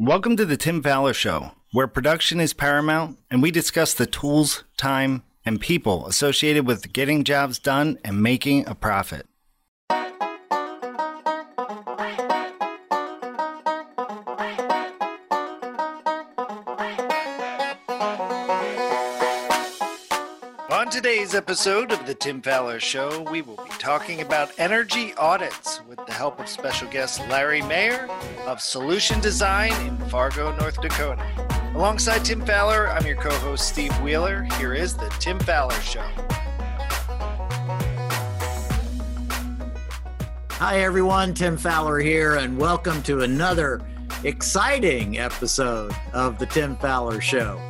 Welcome to the Tim Fowler Show, where production is paramount and we discuss the tools, time, and people associated with getting jobs done and making a profit. On today's episode of the Tim Fowler Show, we will be talking about energy audits with the help of special guest Larry Mayer of Solution Design in Fargo, North Dakota. Alongside Tim Fowler, I'm your co-host Steve Wheeler. Here is the Tim Fowler Show. Hi everyone, Tim Fowler here, and welcome to another exciting episode of the Tim Fowler Show.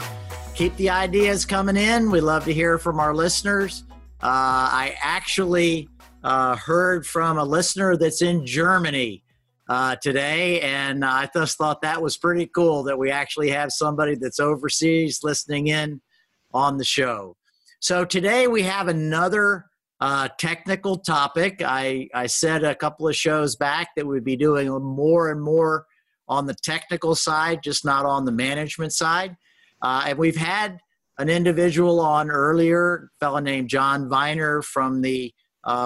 Keep the ideas coming in. We love to hear from our listeners. I actually heard from a listener that's in Germany today, and I just thought that was pretty cool that we actually have somebody that's overseas listening in on the show. So today we have another technical topic. I said a couple of shows back that we'd be doing more and more on the technical side, just not on the management side. And we've had an individual on earlier, a fellow named John Viner from the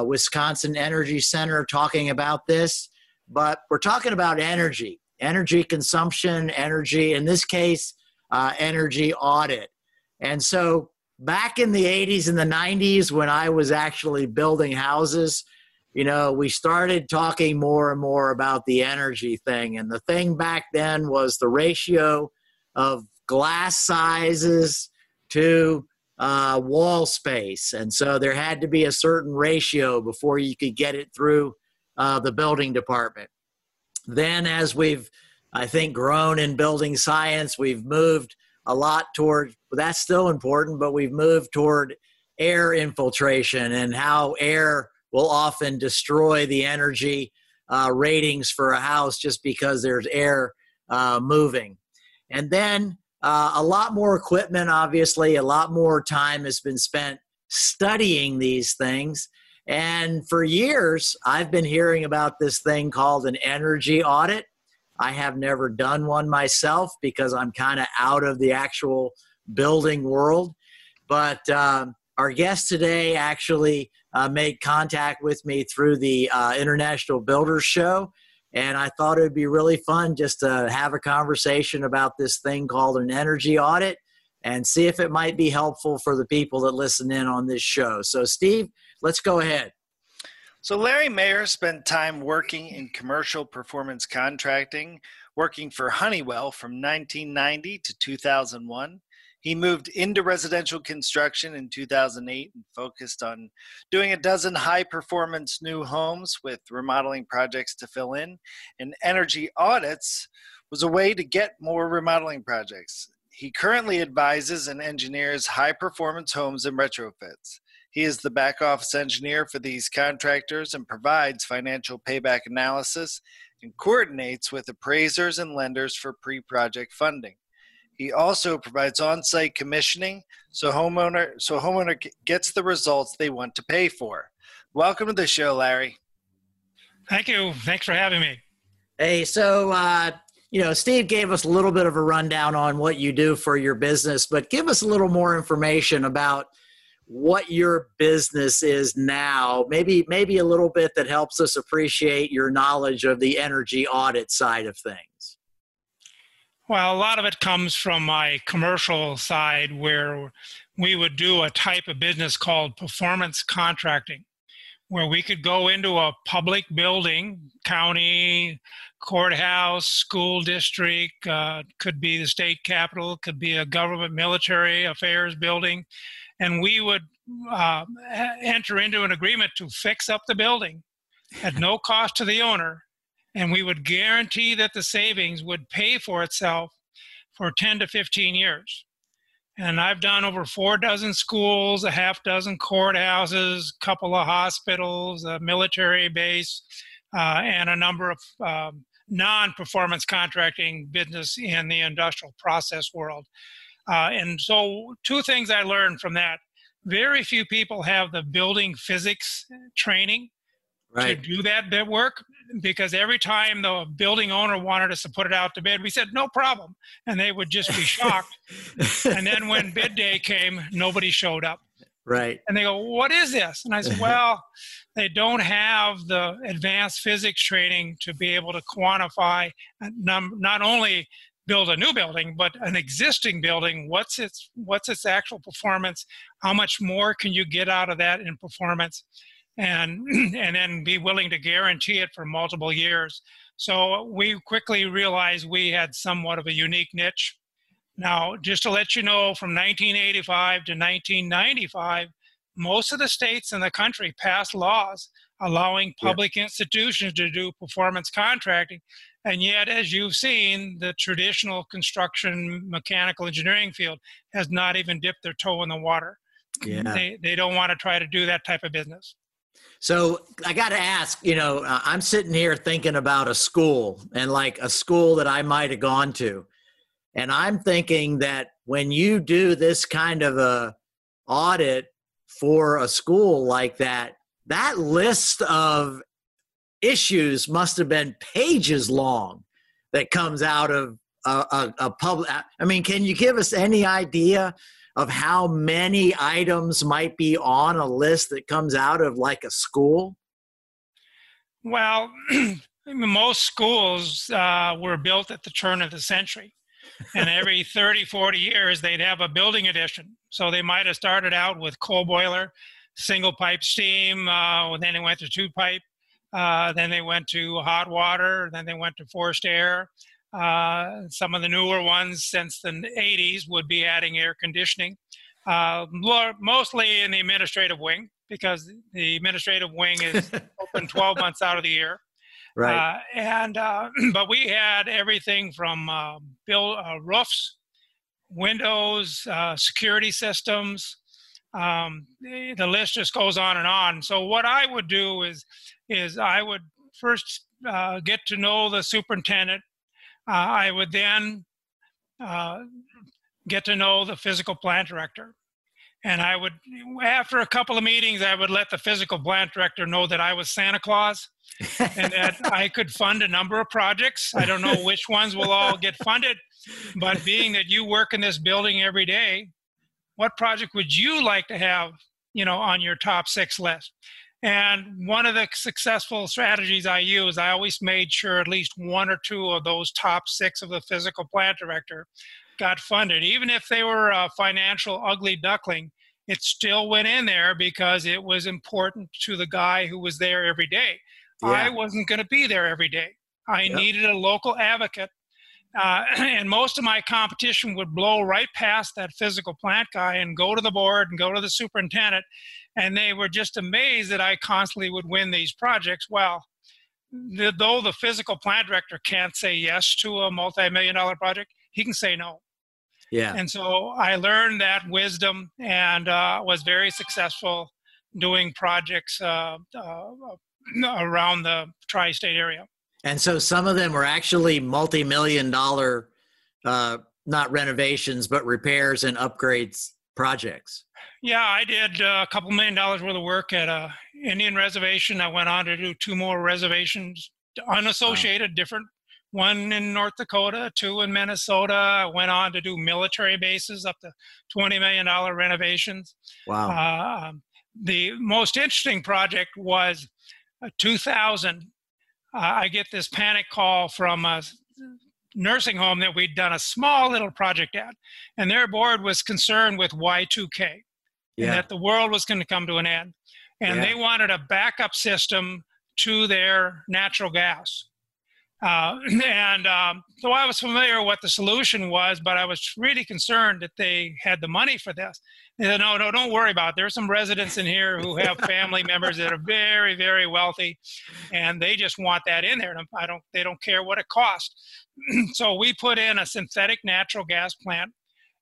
Wisconsin Energy Center, talking about this. But we're talking about energy consumption, energy, in this case, energy audit. And so back in the 80s and the 90s, when I was actually building houses, you know, we started talking more and more about the energy thing. And the thing back then was the ratio of glass sizes to wall space. And so there had to be a certain ratio before you could get it through the building department. Then as we've, I think, grown in building science, we've moved a lot toward, that's still important, but we've moved toward air infiltration and how air will often destroy the energy ratings for a house just because there's air moving. And then a lot more equipment, obviously, a lot more time has been spent studying these things. And for years, I've been hearing about this thing called an energy audit. I have never done one myself because I'm kind of out of the actual building world. But our guest today actually made contact with me through the International Builders Show. And I thought it would be really fun just to have a conversation about this thing called an energy audit and see if it might be helpful for the people that listen in on this show. So, Steve, let's go ahead. So Larry Mayer spent time working in commercial performance contracting, working for Honeywell from 1990 to 2001. He moved into residential construction in 2008 and focused on doing a dozen high-performance new homes with remodeling projects to fill in, and energy audits was a way to get more remodeling projects. He currently advises and engineers high-performance homes and retrofits. He is the back-office engineer for these contractors and provides financial payback analysis and coordinates with appraisers and lenders for pre-project funding. He also provides on-site commissioning, so homeowner gets the results they want to pay for. Welcome to the show, Larry. Thank you. Thanks for having me. Hey, so, you know, Steve gave us a little bit of a rundown on what you do for your business, but give us a little more information about what your business is now, maybe a little bit that helps us appreciate your knowledge of the energy audit side of things. Well, a lot of it comes from my commercial side where we would do a type of business called performance contracting, where we could go into a public building, county, courthouse, school district, could be the state capitol, could be a government military affairs building, and we would enter into an agreement to fix up the building at no cost to the owner. And we would guarantee that the savings would pay for itself for 10 to 15 years. And I've done over 4 dozen schools, a half dozen courthouses, a couple of hospitals, a military base, and a number of non-performance contracting business in the industrial process world. And so two things I learned from that. Very few people have the building physics training. Right. To do that work. because every time the building owner wanted us to put it out to bid, we said, no problem. And they would just be shocked. And then when bid day came, nobody showed up. Right. And they go, what is this? And I said, well, they don't have the advanced physics training to be able to quantify not only build a new building, but an existing building. What's its actual performance? How much more can you get out of that in performance? And then be willing to guarantee it for multiple years. So we quickly realized we had somewhat of a unique niche. Now, just to let you know, from 1985 to 1995, most of the states in the country passed laws allowing public institutions to do performance contracting. And yet, as you've seen, the traditional construction mechanical engineering field has not even dipped their toe in the water. Yeah. They don't want to try to do that type of business. So I got to ask, you know, I'm sitting here thinking about a school and like a school that I might have gone to. And I'm thinking that when you do this kind of a audit for a school like that, that list of issues must have been pages long that comes out of a public. I mean, can you give us any idea of how many items might be on a list that comes out of like a school? Well, most schools were built at the turn of the century. And every 30, 40 years, they'd have a building addition. So they might have started out with coal boiler, single pipe steam, then they went to two pipe, then they went to hot water, then they went to forced air. Some of the newer ones since the 80s would be adding air conditioning, mostly in the administrative wing, because the administrative wing is open 12 months out of the year. Right. But we had everything from roofs, windows, security systems. The list just goes on and on. So what I would do is I would first get to know the superintendent. I would then get to know the physical plant director. And I would, after a couple of meetings, I would let the physical plant director know that I was Santa Claus and that I could fund a number of projects. I don't know which ones will all get funded, but being that you work in this building every day, what project would you like to have, you know, on your top 6 list? And one of the successful strategies I use, I always made sure at least 1 or 2 of those top 6 of the physical plant director got funded. Even if they were a financial ugly duckling, it still went in there because it was important to the guy who was there every day. Yeah. I wasn't going to be there every day. I needed a local advocate. And most of my competition would blow right past that physical plant guy and go to the board and go to the superintendent. And they were just amazed that I constantly would win these projects. Well, though the physical plant director can't say yes to a multi-million-dollar project, he can say no. Yeah. And so I learned that wisdom and was very successful doing projects around the tri-state area. And so some of them were actually multi-million-dollar, not renovations, but repairs and upgrades projects. Yeah, I did a couple $1 million worth of work at an Indian reservation. I went on to do 2 more reservations, unassociated, different. 1 in North Dakota, 2 in Minnesota. I went on to do military bases, up to $20 million renovations. Wow. The most interesting project was 2000. I get this panic call from a nursing home that we'd done a small little project at, and their board was concerned with Y2K and that the world was going to come to an end. And they wanted a backup system to their natural gas. So I was familiar what the solution was, but I was really concerned that they had the money for this. They said, no, don't worry about it. There's some residents in here who have family members that are very, very wealthy, and they just want that in there. They don't care what it costs. So we put in a synthetic natural gas plant,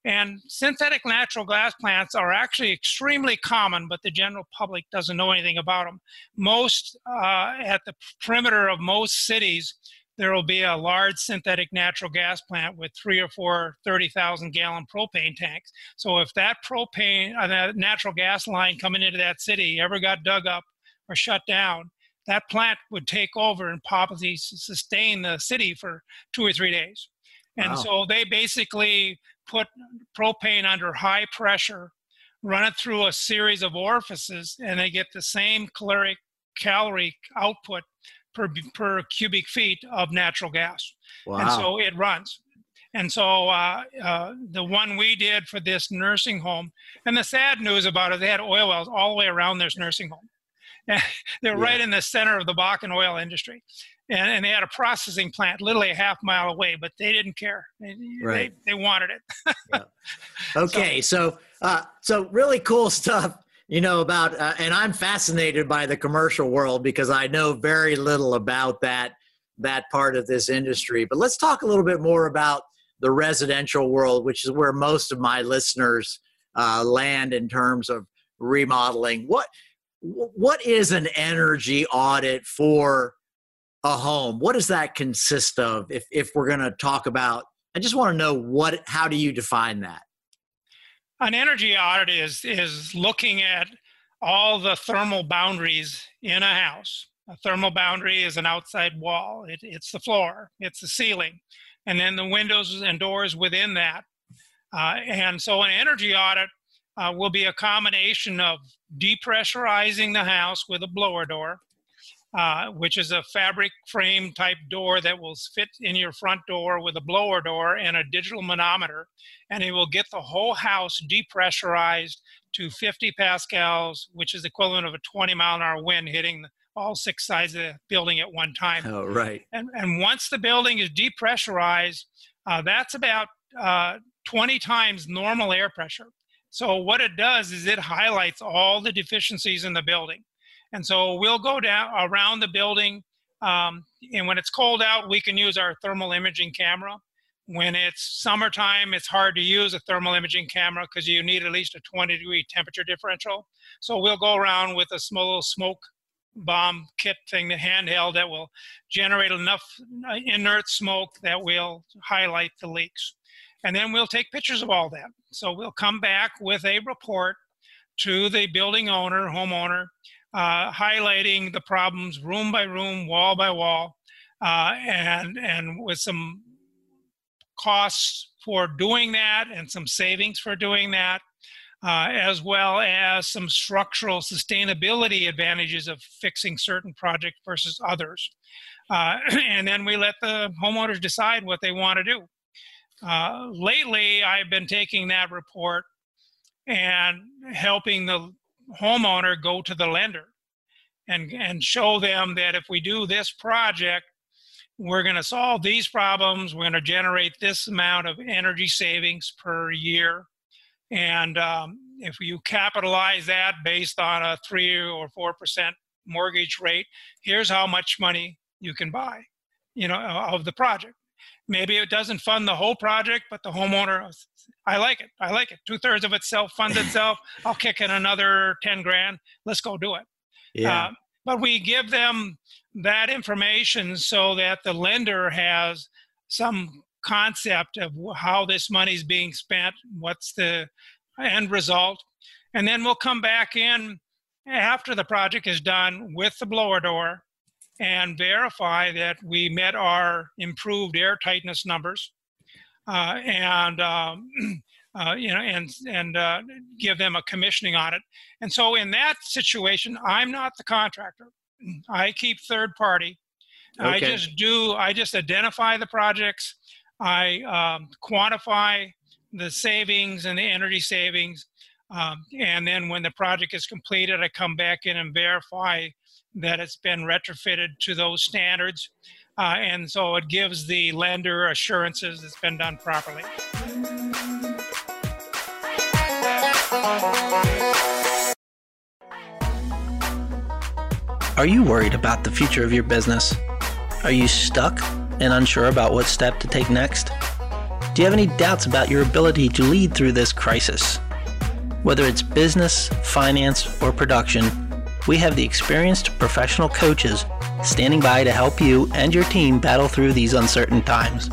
and synthetic natural gas plants are actually extremely common, but the general public doesn't know anything about them. Most, at the perimeter of most cities, there will be a large synthetic natural gas plant with 3 or 4 30,000-gallon propane tanks. So if that propane, that natural gas line coming into that city ever got dug up or shut down, that plant would take over and probably sustain the city for 2 or 3 days. And wow. So they basically put propane under high pressure, run it through a series of orifices, and they get the same calorie output per cubic feet of natural gas. Wow. And so it runs. And so the one we did for this nursing home, and the sad news about it, they had oil wells all the way around this nursing home. They're yeah. right in the center of the Bakken oil industry. And they had a processing plant literally a half mile away, but they didn't care. Right. They wanted it. Yeah. Okay, so really cool stuff, you know, about, and I'm fascinated by the commercial world because I know very little about that part of this industry. But let's talk a little bit more about the residential world, which is where most of my listeners land in terms of remodeling. What is an energy audit for a home? What does that consist of? If we're going to talk about, I just want to know how do you define that? An energy audit is looking at all the thermal boundaries in a house. A thermal boundary is an outside wall. It's the floor, it's the ceiling, and then the windows and doors within that. And so an energy audit will be a combination of depressurizing the house with a blower door, which is a fabric frame type door that will fit in your front door with a blower door and a digital manometer, and it will get the whole house depressurized to 50 pascals, which is the equivalent of a 20-mile-an-hour wind hitting all six sides of the building at one time. Oh, right. And once the building is depressurized, that's about 20 times normal air pressure. So what it does is it highlights all the deficiencies in the building. And so we'll go down around the building. And when it's cold out, we can use our thermal imaging camera. When it's summertime, it's hard to use a thermal imaging camera because you need at least a 20-degree temperature differential. So we'll go around with a small smoke bomb kit thing, the handheld, that will generate enough inert smoke that will highlight the leaks. And then we'll take pictures of all that. So we'll come back with a report to the building owner, homeowner, highlighting the problems room by room, wall by wall, and with some costs for doing that and some savings for doing that, as well as some structural sustainability advantages of fixing certain projects versus others. And then we let the homeowners decide what they want to do. Lately, I've been taking that report and helping the homeowner go to the lender and show them that if we do this project, we're going to solve these problems, we're going to generate this amount of energy savings per year. And if you capitalize that based on a 3 or 4% mortgage rate, here's how much money you can buy, you know, of the project. Maybe it doesn't fund the whole project, but the homeowner, I like it. 2/3 of it self-funds itself. I'll kick in another 10 grand. Let's go do it. Yeah. But we give them that information so that the lender has some concept of how this money is being spent, what's the end result. And then we'll come back in after the project is done with the blower door and verify that we met our improved air tightness numbers, and give them a commissioning audit. And so in that situation, I'm not the contractor. I keep third party. Okay. I just identify the projects. I quantify the savings and the energy savings. And then when the project is completed, I come back in and verify that it's been retrofitted to those standards. And so it gives the lender assurances it's been done properly. Are you worried about the future of your business? Are you stuck and unsure about what step to take next? Do you have any doubts about your ability to lead through this crisis? Whether it's business, finance, or production, we have the experienced professional coaches standing by to help you and your team battle through these uncertain times.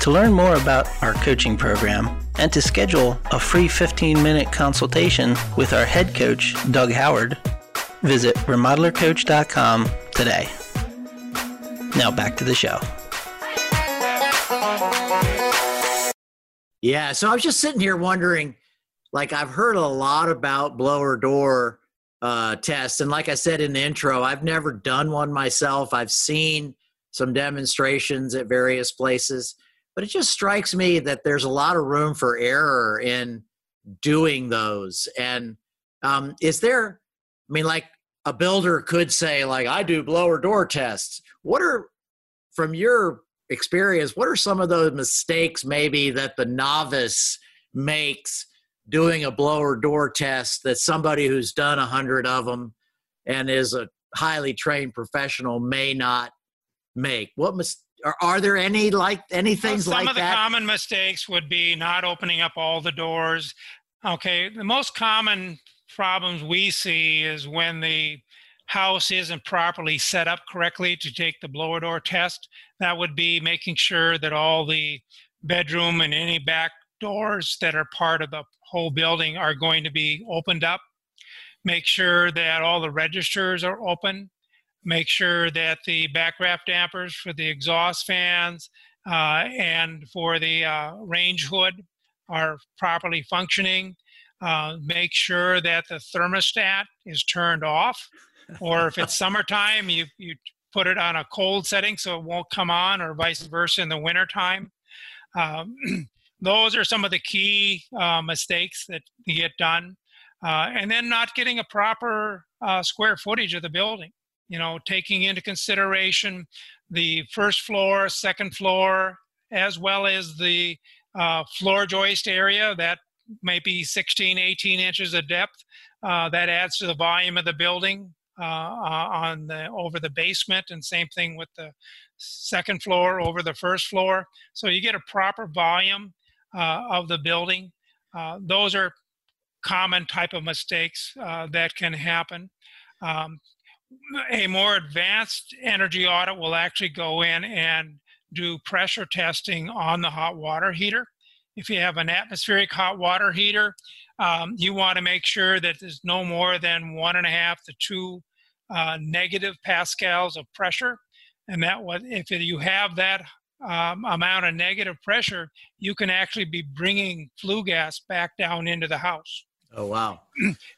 To learn more about our coaching program and to schedule a free 15-minute consultation with our head coach, Doug Howard, Visit remodelercoach.com today. Now back to the show. Yeah, so I was just sitting here wondering, like, I've heard a lot about blower door tests. And like I said in the intro, I've never done one myself. I've seen some demonstrations at various places. But it just strikes me that there's a lot of room for error in doing those. And is there, I mean, like a builder could say, like, I do blower door tests. What are, from your experience, what are some of those mistakes maybe that the novice makes doing a blower door test that somebody who's done 100 of them and is a highly trained professional may not make? What are there any things like that? Some of the common mistakes would be not opening up all the doors. Okay, the most common problems we see is when the house isn't properly set up correctly to take the blower door test. That would be making sure that all the bedroom and any back doors that are part of the whole building are going to be opened up. Make sure that all the registers are open. Make sure that the backraft dampers for the exhaust fans and for the range hood are properly functioning. Make sure that the thermostat is turned off, or if it's summertime, you put it on a cold setting so it won't come on, or vice versa in the wintertime. Those are some of the key mistakes that get done. And then not getting a proper square footage of the building. You know, taking into consideration the first floor, second floor, as well as the floor joist area that may be 16, 18 inches of depth. That adds to the volume of the building over the basement, and same thing with the second floor over the first floor. So you get a proper volume of the building. Those are common type of mistakes that can happen. A more advanced energy audit will actually go in and do pressure testing on the hot water heater. If you have an atmospheric hot water heater, you want to make sure that there's no more than 1.5 to 2 negative pascals of pressure. And that was, if you have that amount of negative pressure, you can actually be bringing flue gas back down into the house. Oh, wow.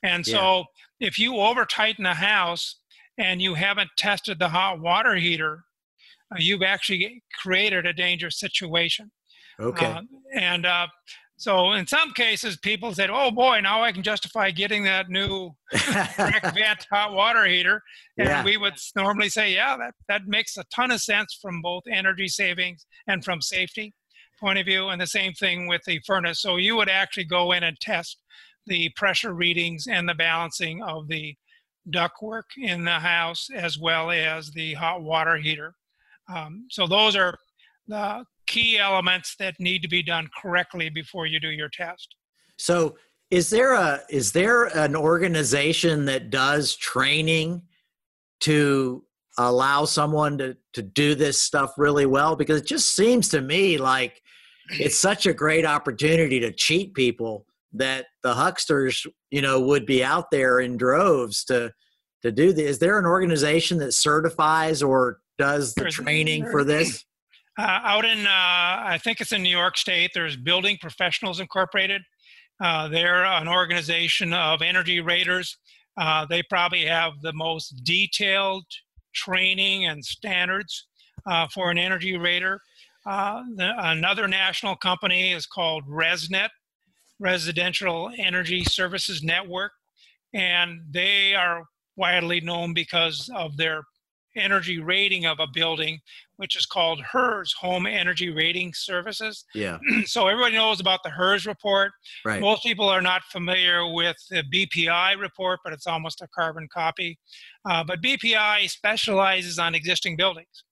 And so if you over-tighten the house, and you haven't tested the hot water heater, you've actually created a dangerous situation. Okay. So in some cases, people said, oh boy, now I can justify getting that new direct vent hot water heater. And we would normally say, yeah, that makes a ton of sense from both energy savings and from safety point of view. And the same thing with the furnace. So you would actually go in and test the pressure readings and the balancing of the ductwork in the house, as well as the hot water heater. So those are the key elements that need to be done correctly before you do your test. So is there an organization that does training to allow someone to do this stuff really well? Because it just seems to me like it's such a great opportunity to cheat people that the hucksters, you know, would be out there in droves to do this. Is there an organization that certifies or does the training for this? Out in, I think it's in New York State, there's Building Professionals Incorporated. They're an organization of energy raters. They probably have the most detailed training and standards for an energy rater. Another national company is called ResNet, Residential Energy Services Network, and they are widely known because of their energy rating of a building, which is called HERS, Home Energy Rating Services. Yeah. So everybody knows about the HERS report. Right. Most people are not familiar with the BPI report, but it's almost a carbon copy. But BPI specializes on existing buildings,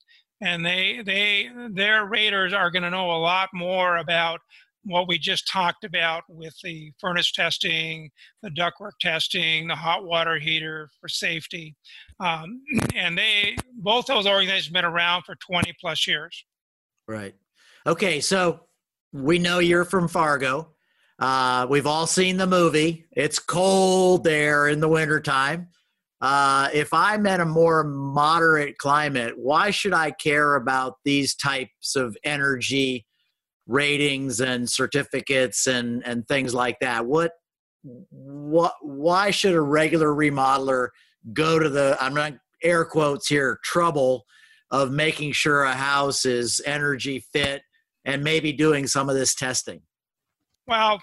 and their raters are going to know a lot more about what we just talked about with the furnace testing, the ductwork testing, the hot water heater for safety. And both those organizations have been around for 20 plus years. Right. Okay. So we know you're from Fargo. We've all seen the movie. It's cold there in the wintertime. If I'm in a more moderate climate, why should I care about these types of energy ratings and certificates and things like that? Why should a regular remodeler go to the, I'm not air quotes here, trouble of making sure a house is energy fit and maybe doing some of this testing? Well,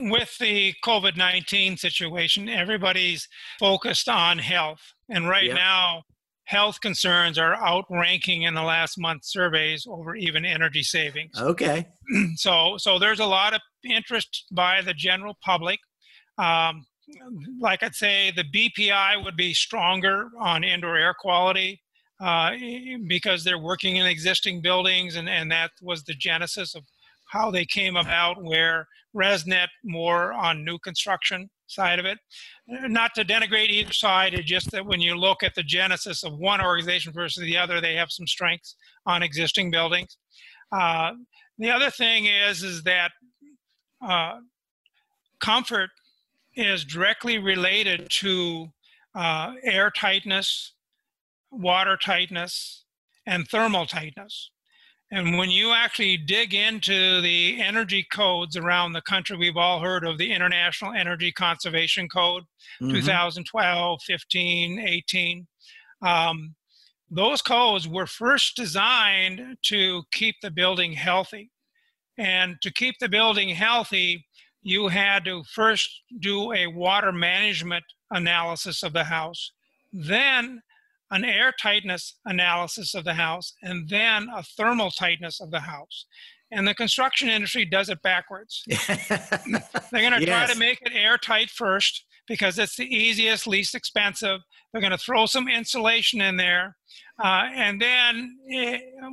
with the COVID-19 situation, everybody's focused on health. And right now, health concerns are outranking in the last month's surveys over even energy savings. Okay. So there's a lot of interest by the general public. Like I'd say, the BPI would be stronger on indoor air quality because they're working in existing buildings, and that was the genesis of how they came about, where ResNet more on new construction side of it. Not to denigrate either side, it's just that when you look at the genesis of one organization versus the other, they have some strengths on existing buildings. The other thing is that comfort is directly related to air tightness, water tightness, and thermal tightness. And when you actually dig into the energy codes around the country, we've all heard of the International Energy Conservation Code, 2012, 15, 18. Those codes were first designed to keep the building healthy. And to keep the building healthy, you had to first do a water management analysis of the house, then an air tightness analysis of the house, and then a thermal tightness of the house. And the construction industry does it backwards. They're going to try to make it airtight first because it's the easiest, least expensive. They're going to throw some insulation in there. And then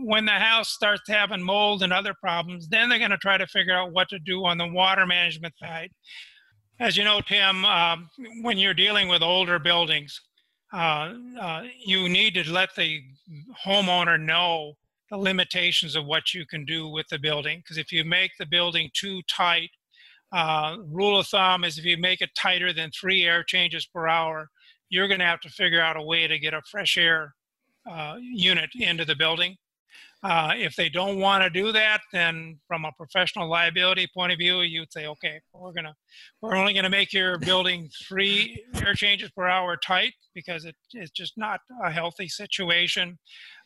when the house starts having mold and other problems, then they're going to try to figure out what to do on the water management side. As you know, Tim, when you're dealing with older buildings, you need to let the homeowner know the limitations of what you can do with the building. Because if you make the building too tight, rule of thumb is if you make it tighter than 3 air changes per hour, you're going to have to figure out a way to get a fresh air unit into the building. If they don't want to do that, then from a professional liability point of view, you'd say, okay, we're only going to make your building 3 air changes per hour tight because it's just not a healthy situation.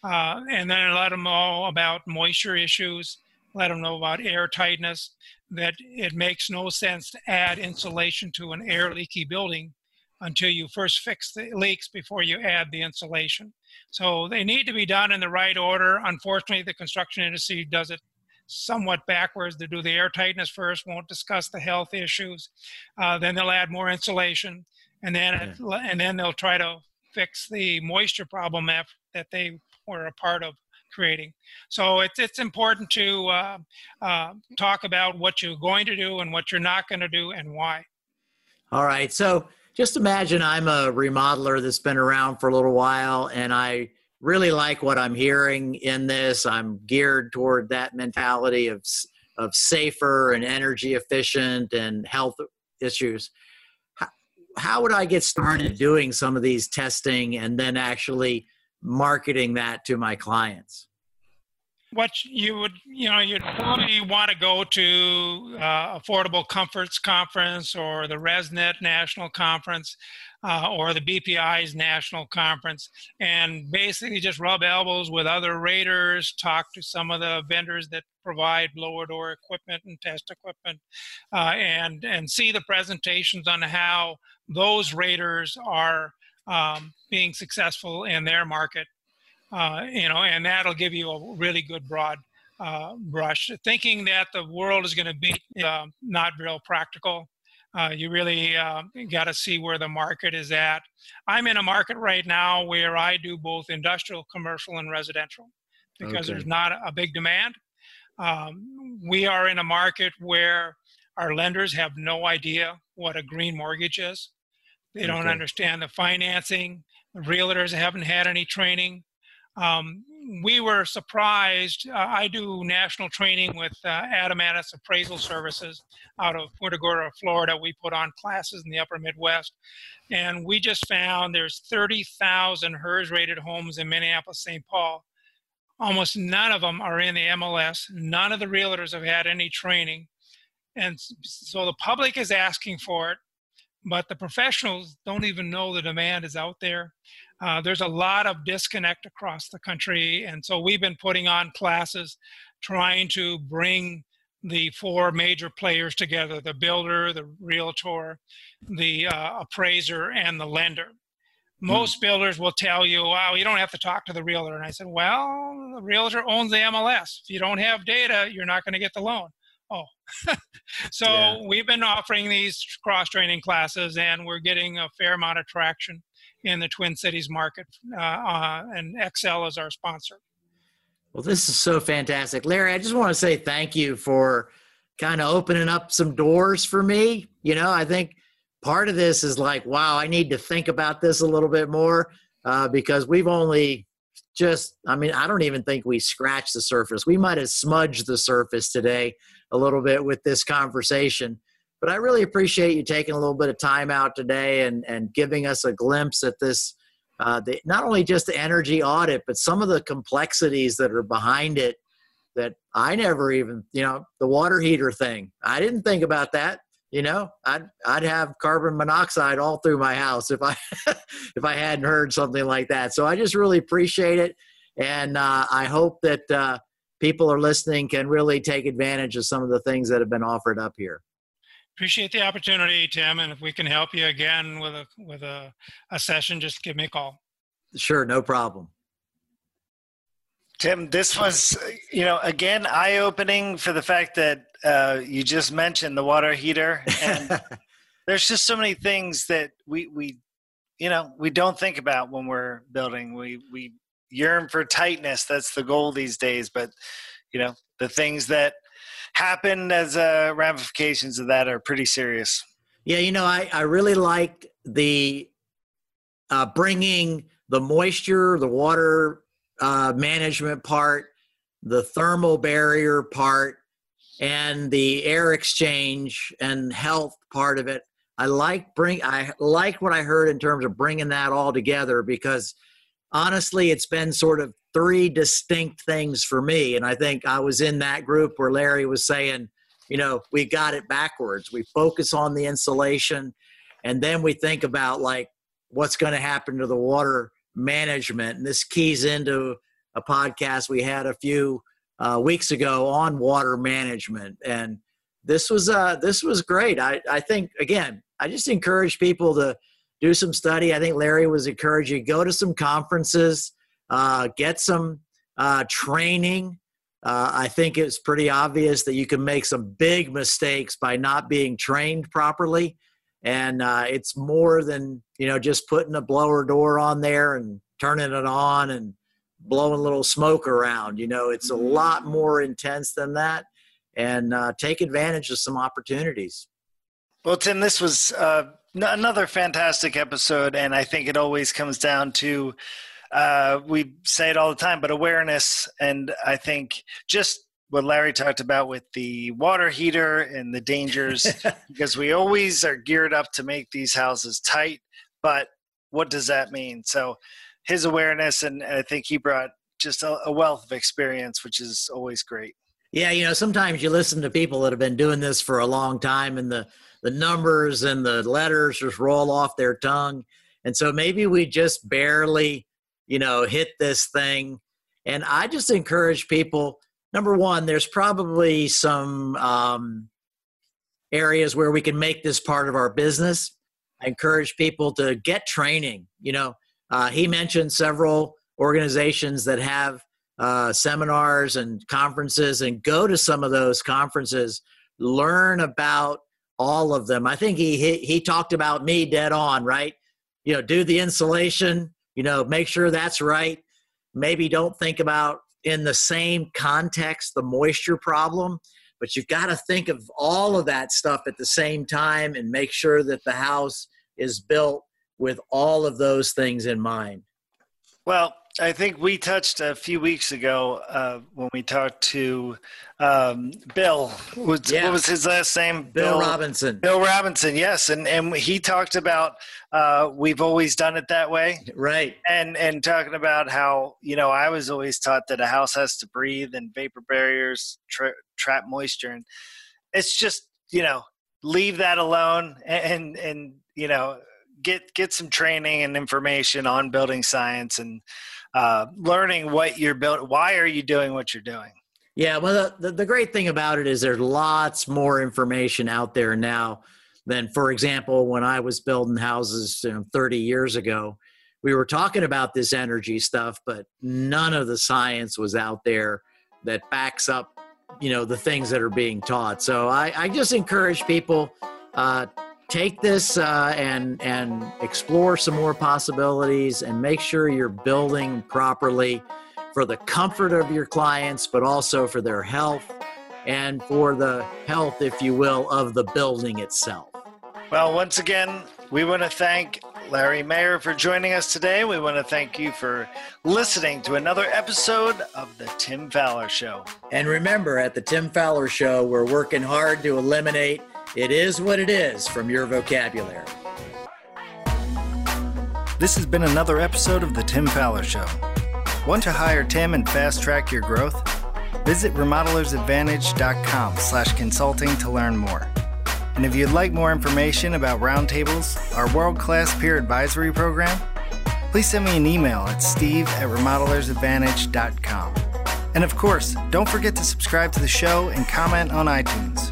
And then let them know about moisture issues, let them know about air tightness, that it makes no sense to add insulation to an air leaky building until you first fix the leaks before you add the insulation. So they need to be done in the right order. Unfortunately, the construction industry does it somewhat backwards. They do the air tightness first, won't discuss the health issues. Then they'll add more insulation, and then they'll try to fix the moisture problem that they were a part of creating. So it's important to talk about what you're going to do and what you're not going to do and why. All right. So just imagine I'm a remodeler that's been around for a little while, and I really like what I'm hearing in this. I'm geared toward that mentality of safer and energy efficient and health issues. How would I get started doing some of these testing and then actually marketing that to my clients? What you would, you'd probably want to go to Affordable Comforts Conference or the ResNet National Conference or the BPI's National Conference, and basically just rub elbows with other raters, talk to some of the vendors that provide blower door equipment and test equipment, and see the presentations on how those raters are being successful in their market. And that'll give you a really good broad brush. Thinking that the world is going to be not real practical. You really got to see where the market is at. I'm in a market right now where I do both industrial, commercial, and residential because there's not a big demand. We are in a market where our lenders have no idea what a green mortgage is. They don't understand the financing. The realtors haven't had any training. We were surprised. I do national training with Adamatis Appraisal Services out of Punta Gorda, Florida. We put on classes in the upper Midwest, and we just found there's 30,000 HERS-rated homes in Minneapolis-St. Paul. Almost none of them are in the MLS. None of the realtors have had any training. And so the public is asking for it, but the professionals don't even know the demand is out there. There's a lot of disconnect across the country. And so we've been putting on classes, trying to bring the four major players together: the builder, the realtor, the appraiser, and the lender. Most builders will tell you, wow, you don't have to talk to the realtor. And I said, well, the realtor owns the MLS. If you don't have data, you're not going to get the loan. Oh, so yeah. We've been offering these cross-training classes, and we're getting a fair amount of traction in the Twin Cities market, and Xcel is our sponsor. Well, this is so fantastic. Larry, I just want to say thank you for kind of opening up some doors for me. You know, I think part of this is like, wow, I need to think about this a little bit more, because we've only just, I mean, I don't even think we scratched the surface. We might have smudged the surface today a little bit with this conversation. But I really appreciate you taking a little bit of time out today and giving us a glimpse at this, not only just the energy audit, but some of the complexities that are behind it that I never even, you know, the water heater thing. I didn't think about that. You know, I'd have carbon monoxide all through my house if I if I hadn't heard something like that. So I just really appreciate it, and I hope that people are listening can really take advantage of some of the things that have been offered up here. Appreciate the opportunity, Tim, and if we can help you again with a session, just give me a call. Sure, no problem. Tim, this was, you know, again, eye-opening for the fact that you just mentioned the water heater. And there's just so many things that we, you know, we don't think about when we're building. We yearn for tightness. That's the goal these days. But, you know, the things that happen as ramifications of that are pretty serious. Yeah, you know, I really like the bringing the moisture, the water management part, the thermal barrier part, and the air exchange and health part of it. I like what I heard in terms of bringing that all together, because honestly, it's been sort of three distinct things for me. And I think I was in that group where Larry was saying, you know, we got it backwards. We focus on the insulation, and then we think about like what's going to happen to the water management. And this keys into a podcast we had a few weeks ago on water management. And this was great. I think, again, I just encourage people to do some study. I think Larry was encouraging, go to some conferences, get some training. I think it's pretty obvious that you can make some big mistakes by not being trained properly. And it's more than, you know, just putting a blower door on there and turning it on and blowing a little smoke around. You know, it's a lot more intense than that. And take advantage of some opportunities. Well, Tim, this was another fantastic episode. And I think it always comes down to, we say it all the time, but awareness. And I think just what Larry talked about with the water heater and the dangers, because we always are geared up to make these houses tight, but what does that mean? So his awareness, and I think he brought just a wealth of experience, which is always great. Yeah. You know, sometimes you listen to people that have been doing this for a long time, and the numbers and the letters just roll off their tongue. And so maybe we just barely, you know, hit this thing. And I just encourage people, number one, there's probably some areas where we can make this part of our business. I encourage people to get training. You know, he mentioned several organizations that have seminars and conferences, and go to some of those conferences, learn about all of them. I think he talked about me dead on, right? You know, do the insulation, you know, make sure that's right. Maybe don't think about in the same context the moisture problem, but you've got to think of all of that stuff at the same time and make sure that the house is built with all of those things in mind. Well, I think we touched a few weeks ago when we talked to Bill. What was his last name? Bill Robinson. Bill Robinson, yes. And he talked about we've always done it that way. Right. And talking about how, you know, I was always taught that a house has to breathe and vapor barriers trap moisture. And it's just, you know, leave that alone and you know, get some training and information on building science and learning what you're building. Why are you doing what you're doing? Yeah, well, the great thing about it is there's lots more information out there now than, for example, when I was building houses 30 years ago. We were talking about this energy stuff, but none of the science was out there that backs up, you know, the things that are being taught. So I just encourage people take this and explore some more possibilities and make sure you're building properly for the comfort of your clients, but also for their health and for the health, if you will, of the building itself. Well, once again, we want to thank Larry Mayer for joining us today. We want to thank you for listening to another episode of The Tim Fowler Show. And remember, at The Tim Fowler Show, we're working hard to eliminate "it is what it is" from your vocabulary. This has been another episode of The Tim Fowler Show. Want to hire Tim and fast-track your growth? Visit remodelersadvantage.com/consulting to learn more. And if you'd like more information about roundtables, our world-class peer advisory program, please send me an email at steve@remodelersadvantage.com. And of course, don't forget to subscribe to the show and comment on iTunes.